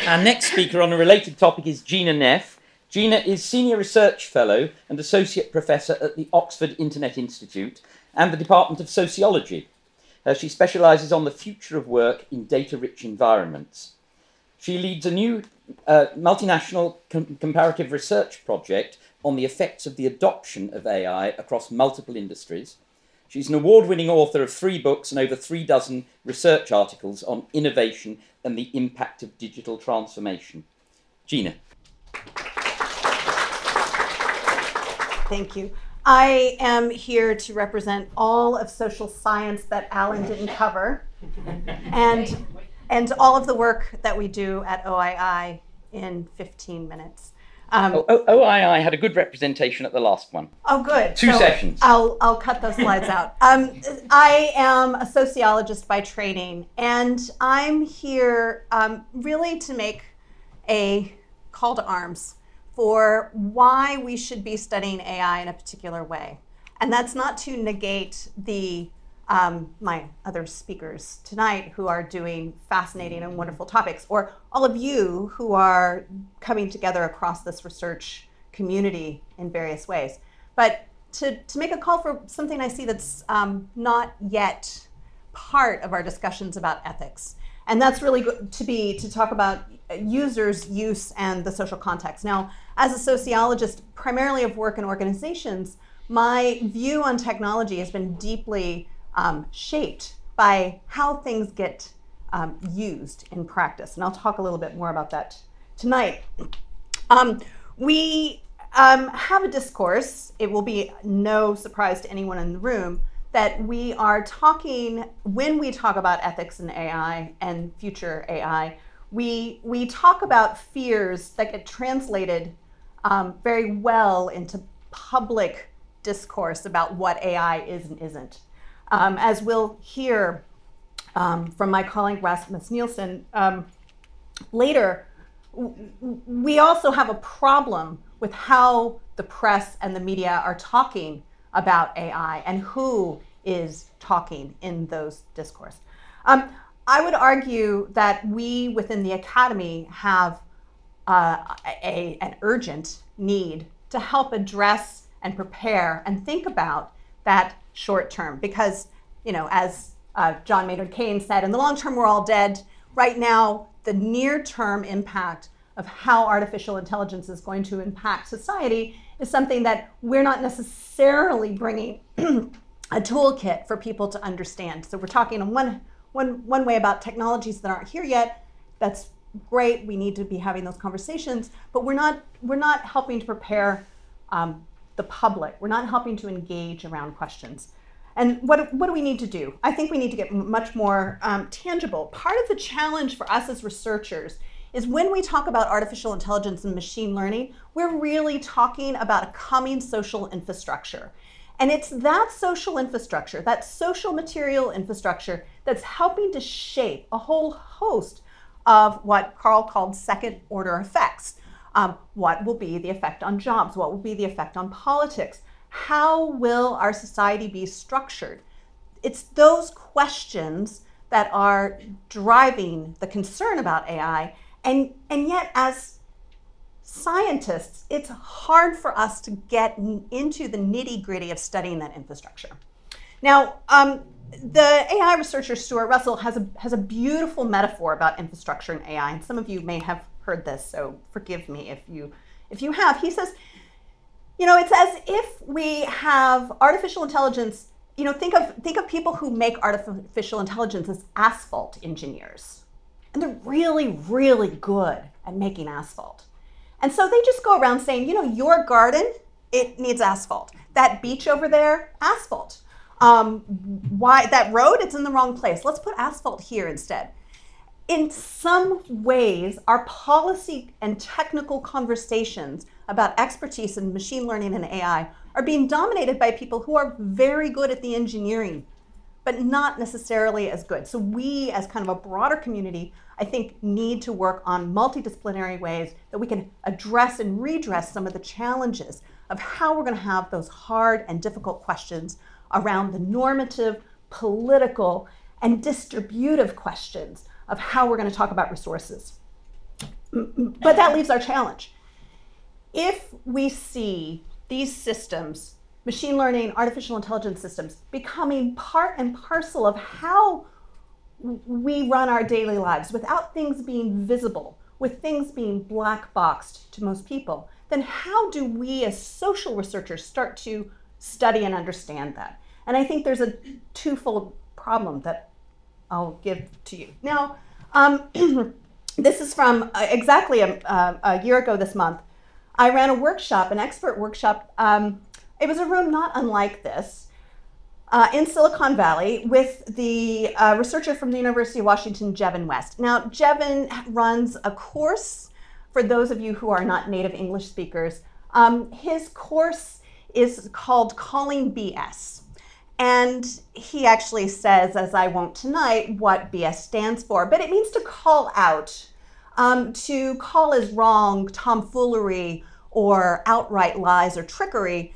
So our next speaker on a related topic is Gina Neff. Gina is Senior Research Fellow and Associate Professor at the Oxford Internet Institute and the Department of Sociology. She specialises on the future of work in data-rich environments. She leads a new multinational comparative research project on the effects of the adoption of AI across multiple industries. She's an award-winning author of 3 books and over 3 dozen research articles on innovation and the impact of digital transformation. Gina. Thank you. I am here to represent all of social science that Alan didn't cover and all of the work that we do at OII in 15 minutes. OII had a good representation at the last one. Oh, good. 2 sessions. I'll cut those slides out. I am a sociologist by training, and I'm here really to make a call to arms for why we should be studying AI in a particular way. And that's not to negate the my other speakers tonight who are doing fascinating and wonderful topics, or all of you who are coming together across this research community in various ways. But to make a call for something I see that's not yet part of our discussions about ethics. And that's really to talk about users' use and the social context. Now, as a sociologist, primarily of work in organizations, my view on technology has been deeply shaped by how things get used in practice. And I'll talk a little bit more about that tonight. We have a discourse, it will be no surprise to anyone in the room, that we are talking, when we talk about ethics and AI and future AI, we talk about fears that get translated very well into public discourse about what AI is and isn't. As we'll hear from my colleague Rasmus Nielsen later, we also have a problem with how the press and the media are talking about AI and who is talking in those discourse. I would argue that we within the academy have an urgent need to help address and prepare and think about that short term, because, you know, as John Maynard Keynes said, in the long term we're all dead. Right now, the near term impact of how artificial intelligence is going to impact society is something that we're not necessarily bringing a toolkit for people to understand. So we're talking in one way about technologies that aren't here yet. That's great. We need to be having those conversations, but we're not helping to prepare the public. We're not helping to engage around questions. And what do we need to do? I think we need to get much more tangible. Part of the challenge for us as researchers is when we talk about artificial intelligence and machine learning, we're really talking about a coming social infrastructure. And it's that social infrastructure, that social material infrastructure, that's helping to shape a whole host of what Carl called second order effects. What will be the effect on jobs? What will be the effect on politics? How will our society be structured? It's those questions that are driving the concern about AI. And yet, as scientists, it's hard for us to get into the nitty-gritty of studying that infrastructure. Now, the AI researcher Stuart Russell has a beautiful metaphor about infrastructure and AI, and some of you may have heard this, so forgive me if you have. He says, you know, it's as if we have artificial intelligence. You know, think of people who make artificial intelligence as asphalt engineers. And they're really, really good at making asphalt. And so they just go around saying, you know, your garden, it needs asphalt. That beach over there, asphalt. Why that road, it's in the wrong place. Let's put asphalt here instead. In some ways, our policy and technical conversations about expertise in machine learning and AI are being dominated by people who are very good at the engineering, but not necessarily as good. So we, as kind of a broader community, I think need to work on multidisciplinary ways that we can address and redress some of the challenges of how we're gonna have those hard and difficult questions around the normative, political, and distributive questions of how we're gonna talk about resources. But that leaves our challenge. If we see these systems, machine learning, artificial intelligence systems, becoming part and parcel of how we run our daily lives without things being visible, with things being black boxed to most people, then how do we as social researchers start to study and understand that? And I think there's a twofold problem that I'll give to you. Now, this is from exactly a year ago this month. I ran a workshop, an expert workshop. It was a room not unlike this in Silicon Valley with the researcher from the University of Washington, Jevin West. Now, Jevin runs a course for those of you who are not native English speakers. His course is called Calling BS. And he actually says, as I won't tonight, what BS stands for. But it means to call out. To call is wrong, tomfoolery, or outright lies or trickery,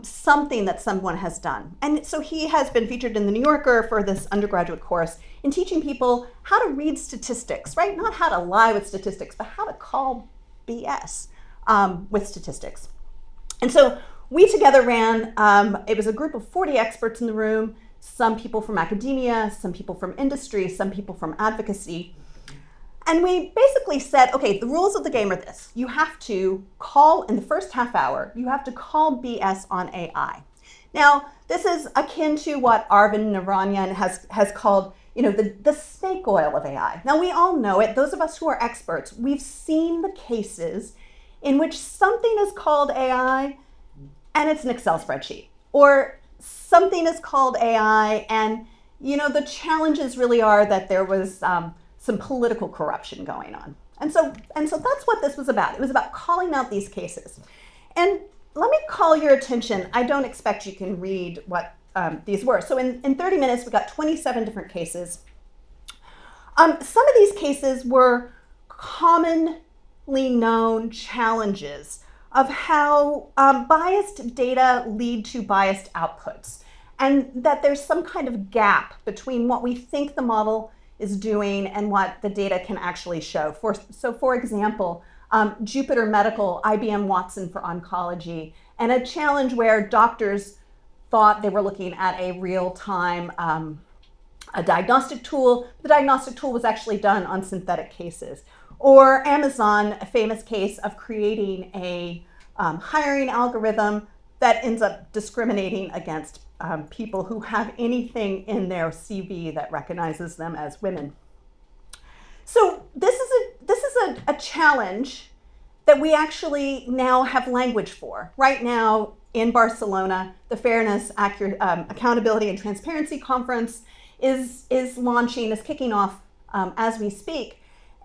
something that someone has done. And so he has been featured in The New Yorker for this undergraduate course in teaching people how to read statistics, right? Not how to lie with statistics, but how to call BS with statistics. And so we together ran, it was a group of 40 experts in the room, some people from academia, some people from industry, some people from advocacy. And we basically said, okay, the rules of the game are this. You have to call, in the first half hour, you have to call BS on AI. Now, this is akin to what Arvind Narayanan has called, you know, the snake oil of AI. Now, we all know it. Those of us who are experts, we've seen the cases in which something is called AI and it's an Excel spreadsheet. Or something is called AI and, you know, the challenges really are that there was some political corruption going on. And so that's what this was about. It was about calling out these cases. And let me call your attention. I don't expect you can read what these were. So in 30 minutes, we got 27 different cases. Some of these cases were commonly known challenges of how biased data lead to biased outputs, and that there's some kind of gap between what we think the model is doing and what the data can actually show. For example, Jupiter Medical, IBM Watson for oncology, and a challenge where doctors thought they were looking at a real-time a diagnostic tool. The diagnostic tool was actually done on synthetic cases. Or Amazon, a famous case of creating a hiring algorithm that ends up discriminating against people who have anything in their CV that recognizes them as women. So this is a challenge that we actually now have language for. Right now in Barcelona, the Fairness, Accountability and Transparency Conference is kicking off as we speak.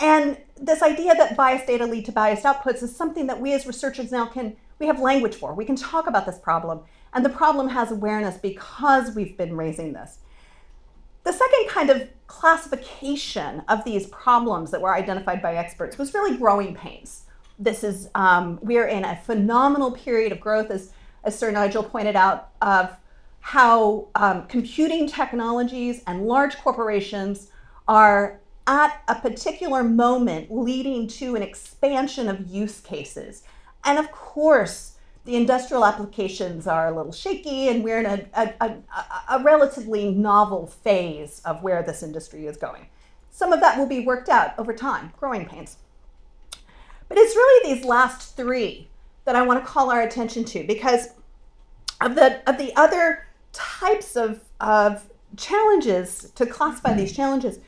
And this idea that biased data lead to biased outputs is something that we as researchers now we have language for. We can talk about this problem. And the problem has awareness because we've been raising this. The second kind of classification of these problems that were identified by experts was really growing pains. This is, we're in a phenomenal period of growth, as Sir Nigel pointed out, of how computing technologies and large corporations are at a particular moment leading to an expansion of use cases. And of course, the industrial applications are a little shaky, and we're in a relatively novel phase of where this industry is going. Some of that will be worked out over time, growing pains. But it's really these last three that I want to call our attention to, because of the other types of challenges, to classify these challenges,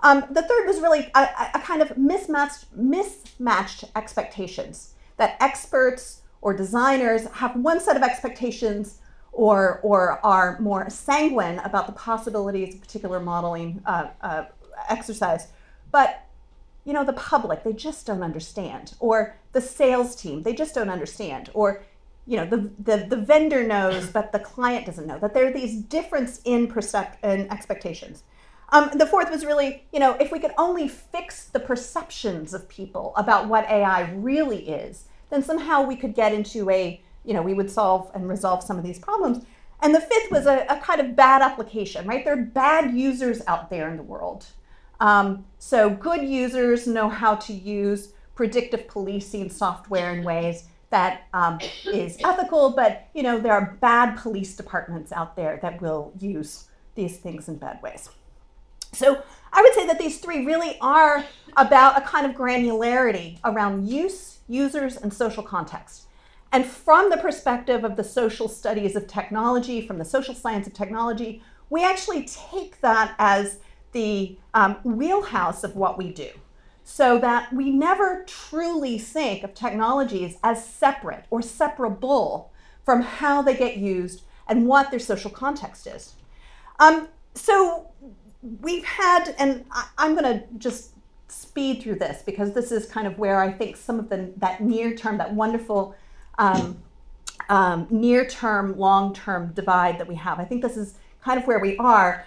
the third was really a kind of mismatched expectations, that experts or designers have one set of expectations or are more sanguine about the possibilities of particular modeling exercise. But, you know, the public, they just don't understand. Or the sales team, they just don't understand. Or, you know, the vendor knows, but the client doesn't know. That there are these differences in expectations. The fourth was really, you know, if we could only fix the perceptions of people about what AI really is, then somehow we could get into a, you know, we would solve and resolve some of these problems. And the fifth was a kind of bad application, right? There are bad users out there in the world. So good users know how to use predictive policing software in ways that is ethical, but you know, there are bad police departments out there that will use these things in bad ways. So I would say that these three really are about a kind of granularity around use, users, and social context. And from the perspective of the social studies of technology, from the social science of technology, we actually take that as the wheelhouse of what we do. So that we never truly think of technologies as separate or separable from how they get used and what their social context is. So we've had, and I'm going to just speed through this because this is kind of where I think some of that near term, that wonderful near term, long term divide that we have. I think this is kind of where we are.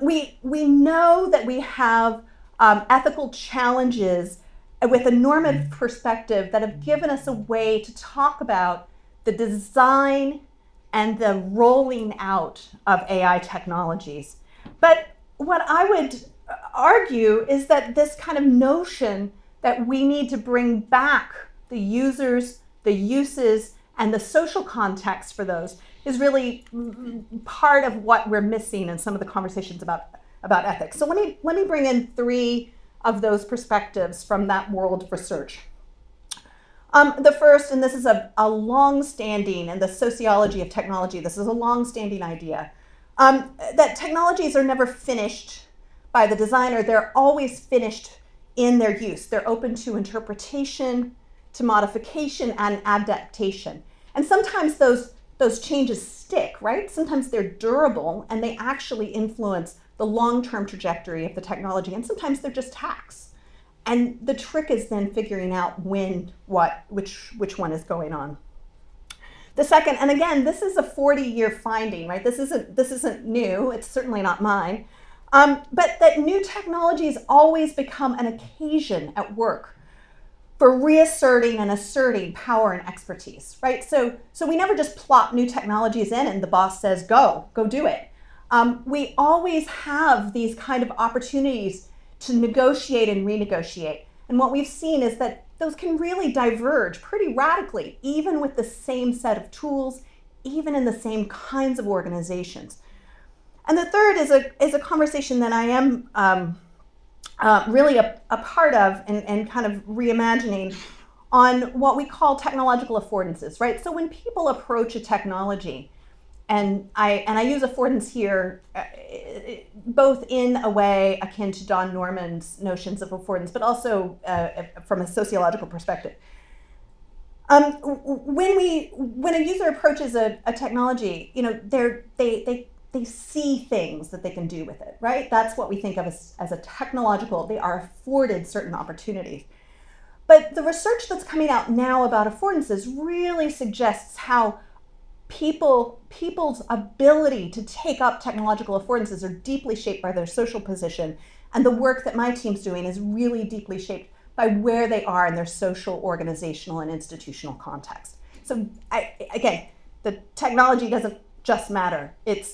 We know that we have ethical challenges with a normative perspective that have given us a way to talk about the design and the rolling out of AI technologies. But what I would argue is that this kind of notion that we need to bring back the users, the uses, and the social context for those is really part of what we're missing in some of the conversations about ethics. So let me bring in three of those perspectives from that world of research. The first, and this is a long-standing, in the sociology of technology, this is a long-standing idea, that technologies are never finished by the designer. They're always finished in their use. They're open to interpretation, to modification, and adaptation. And sometimes those changes stick, right? Sometimes they're durable, and they actually influence the long-term trajectory of the technology, and sometimes they're just hacks. And the trick is then figuring out when, what, which one is going on. The second, and again, this is a 40-year finding, right? This isn't new. It's certainly not mine. But that new technologies always become an occasion at work for reasserting and asserting power and expertise, right? So we never just plop new technologies in and the boss says, go do it. We always have these kind of opportunities to negotiate and renegotiate. And what we've seen is that those can really diverge pretty radically, even with the same set of tools, even in the same kinds of organizations. And the third is a conversation that I am really a part of and kind of reimagining on what we call technological affordances, right? So when people approach a technology, And I use affordance here both in a way akin to Don Norman's notions of affordance, but also from a sociological perspective. When a user approaches a technology, you know, they see things that they can do with it, right? That's what we think of as a technological. They are afforded certain opportunities. But the research that's coming out now about affordances really suggests how people's ability to take up technological affordances are deeply shaped by their social position, and the work that my team's doing is really deeply shaped by where they are in their social, organizational, and institutional context. So again, the technology doesn't just matter, it's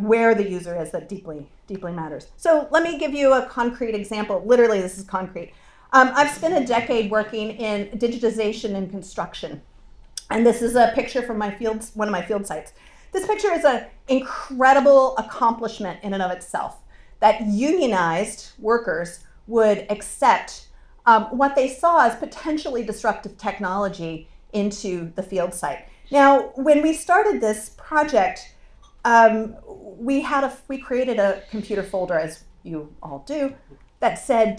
where the user is that deeply matters. So let me give you a concrete example. Literally, this is concrete. I've spent a decade working in digitization and construction. And this is a picture from one of my field sites. This picture is an incredible accomplishment in and of itself, that unionized workers would accept what they saw as potentially disruptive technology into the field site. Now, when we started this project, we created a computer folder, as you all do, that said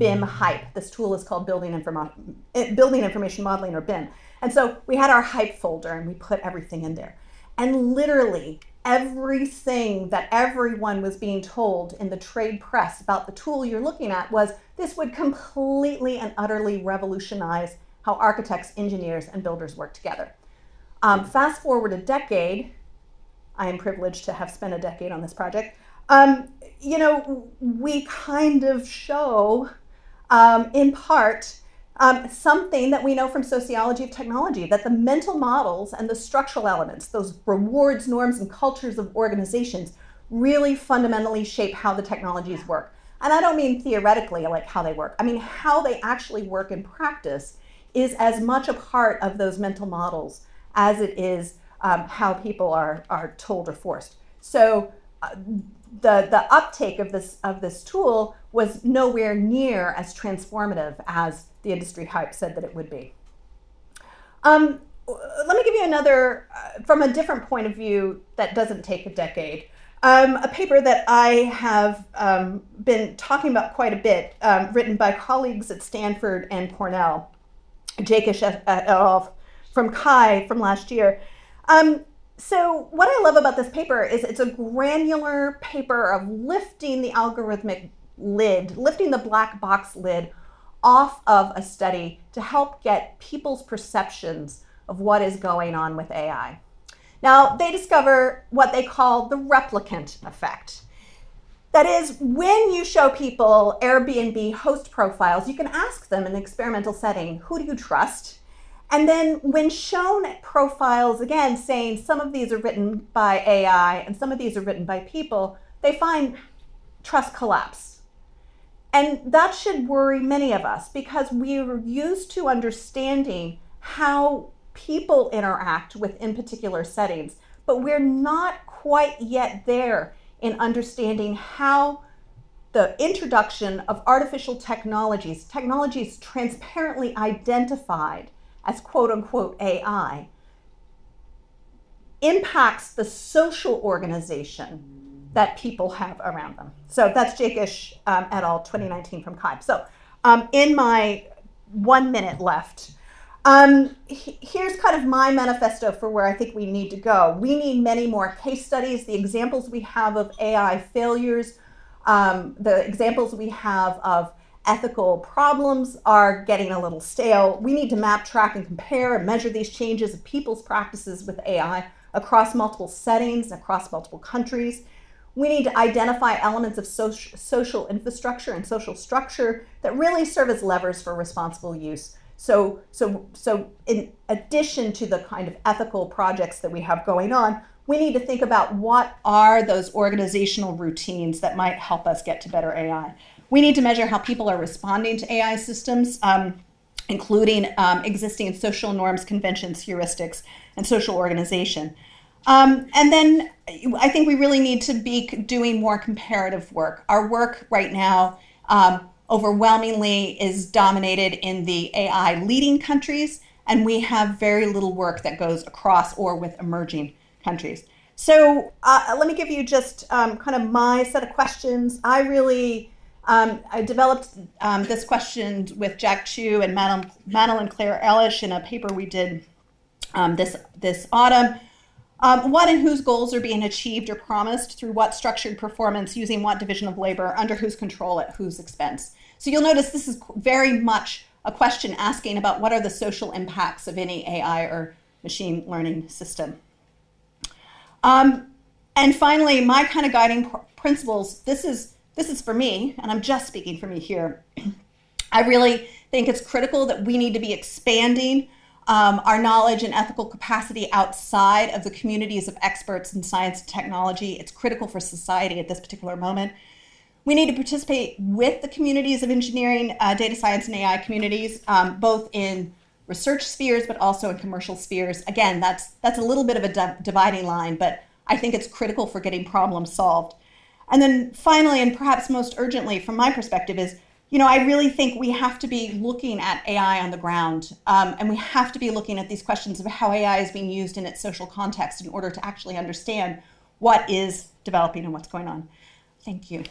BIM hype. This tool is called Building Information Modeling, or BIM. And so we had our hype folder and we put everything in there. And literally everything that everyone was being told in the trade press about the tool you're looking at was this would completely and utterly revolutionize how architects, engineers, and builders work together. Fast forward a decade, I am privileged to have spent a decade on this project. You know, we kind of show in part something that we know from sociology of technology, that the mental models and the structural elements, those rewards, norms, and cultures of organizations really fundamentally shape how the technologies work. And I don't mean theoretically, like how they work. I mean, how they actually work in practice is as much a part of those mental models as it is how people are told or forced. So the uptake of this tool was nowhere near as transformative as the industry hype said that it would be. Let me give you another, from a different point of view that doesn't take a decade. A paper that I have been talking about quite a bit, written by colleagues at Stanford and Cornell, Jake Ish et al. From CHI from last year. So what I love about this paper is it's a granular paper of lifting the algorithmic lid, lifting the black box lid off of a study to help get people's perceptions of what is going on with AI. Now, they discover what they call the replicant effect. That is, when you show people Airbnb host profiles, you can ask them in an experimental setting, who do you trust? And then when shown profiles, again, saying some of these are written by AI and some of these are written by people, they find trust collapse. And that should worry many of us because we're used to understanding how people interact within particular settings, but we're not quite yet there in understanding how the introduction of artificial technologies transparently identified as quote unquote AI, impacts the social organization that people have around them. So that's Jake Ish et al. 2019 from CHI. So in my 1 minute left, here's kind of my manifesto for where I think we need to go. We need many more case studies. The examples we have of AI failures, the examples we have of ethical problems are getting a little stale. We need to map, track, and compare and measure these changes of people's practices with AI across multiple settings and across multiple countries. We need to identify elements of social infrastructure and social structure that really serve as levers for responsible use. So in addition to the kind of ethical projects that we have going on, we need to think about what are those organizational routines that might help us get to better AI. We need to measure how people are responding to AI systems, including existing social norms, conventions, heuristics, and social organization. And then I think we really need to be doing more comparative work. Our work right now overwhelmingly is dominated in the AI leading countries, and we have very little work that goes across or with emerging countries. So let me give you just kind of my set of questions. I developed this question with Jack Chu and Madeline Claire Ellish in a paper we did this autumn. What and whose goals are being achieved or promised through what structured performance, using what division of labor, under whose control, at whose expense? So you'll notice this is very much a question asking about what are the social impacts of any AI or machine learning system. And finally, my kind of guiding principles, this is for me, and I'm just speaking for me here. I really think it's critical that we need to be expanding our knowledge and ethical capacity outside of the communities of experts in science and technology. It's critical for society at this particular moment. We need to participate with the communities of engineering, data science, and AI communities, both in research spheres, but also in commercial spheres. Again, that's a little bit of a dividing line, but I think it's critical for getting problems solved. And then finally, and perhaps most urgently from my perspective is, I really think we have to be looking at AI on the ground, and we have to be looking at these questions of how AI is being used in its social context in order to actually understand what is developing and what's going on. Thank you.